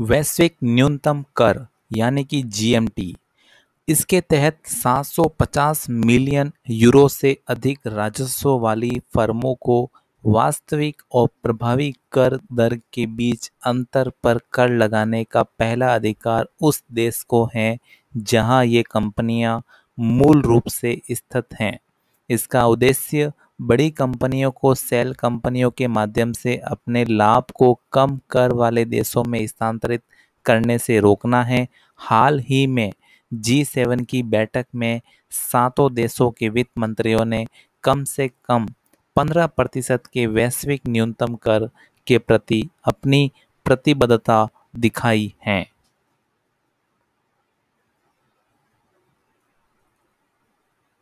वैश्विक न्यूनतम कर यानी कि जीएमटी, इसके तहत 750 मिलियन यूरो से अधिक राजस्व वाली फर्मों को वास्तविक और प्रभावी कर दर के बीच अंतर पर कर लगाने का पहला अधिकार उस देश को है जहां ये कंपनियां मूल रूप से स्थित हैं। इसका उद्देश्य बड़ी कंपनियों को सेल कंपनियों के माध्यम से अपने लाभ को कम कर वाले देशों में स्थानांतरित करने से रोकना है। हाल ही में G7 की बैठक में सातों देशों के वित्त मंत्रियों ने कम से कम 15% के वैश्विक न्यूनतम कर के प्रति अपनी प्रतिबद्धता दिखाई है।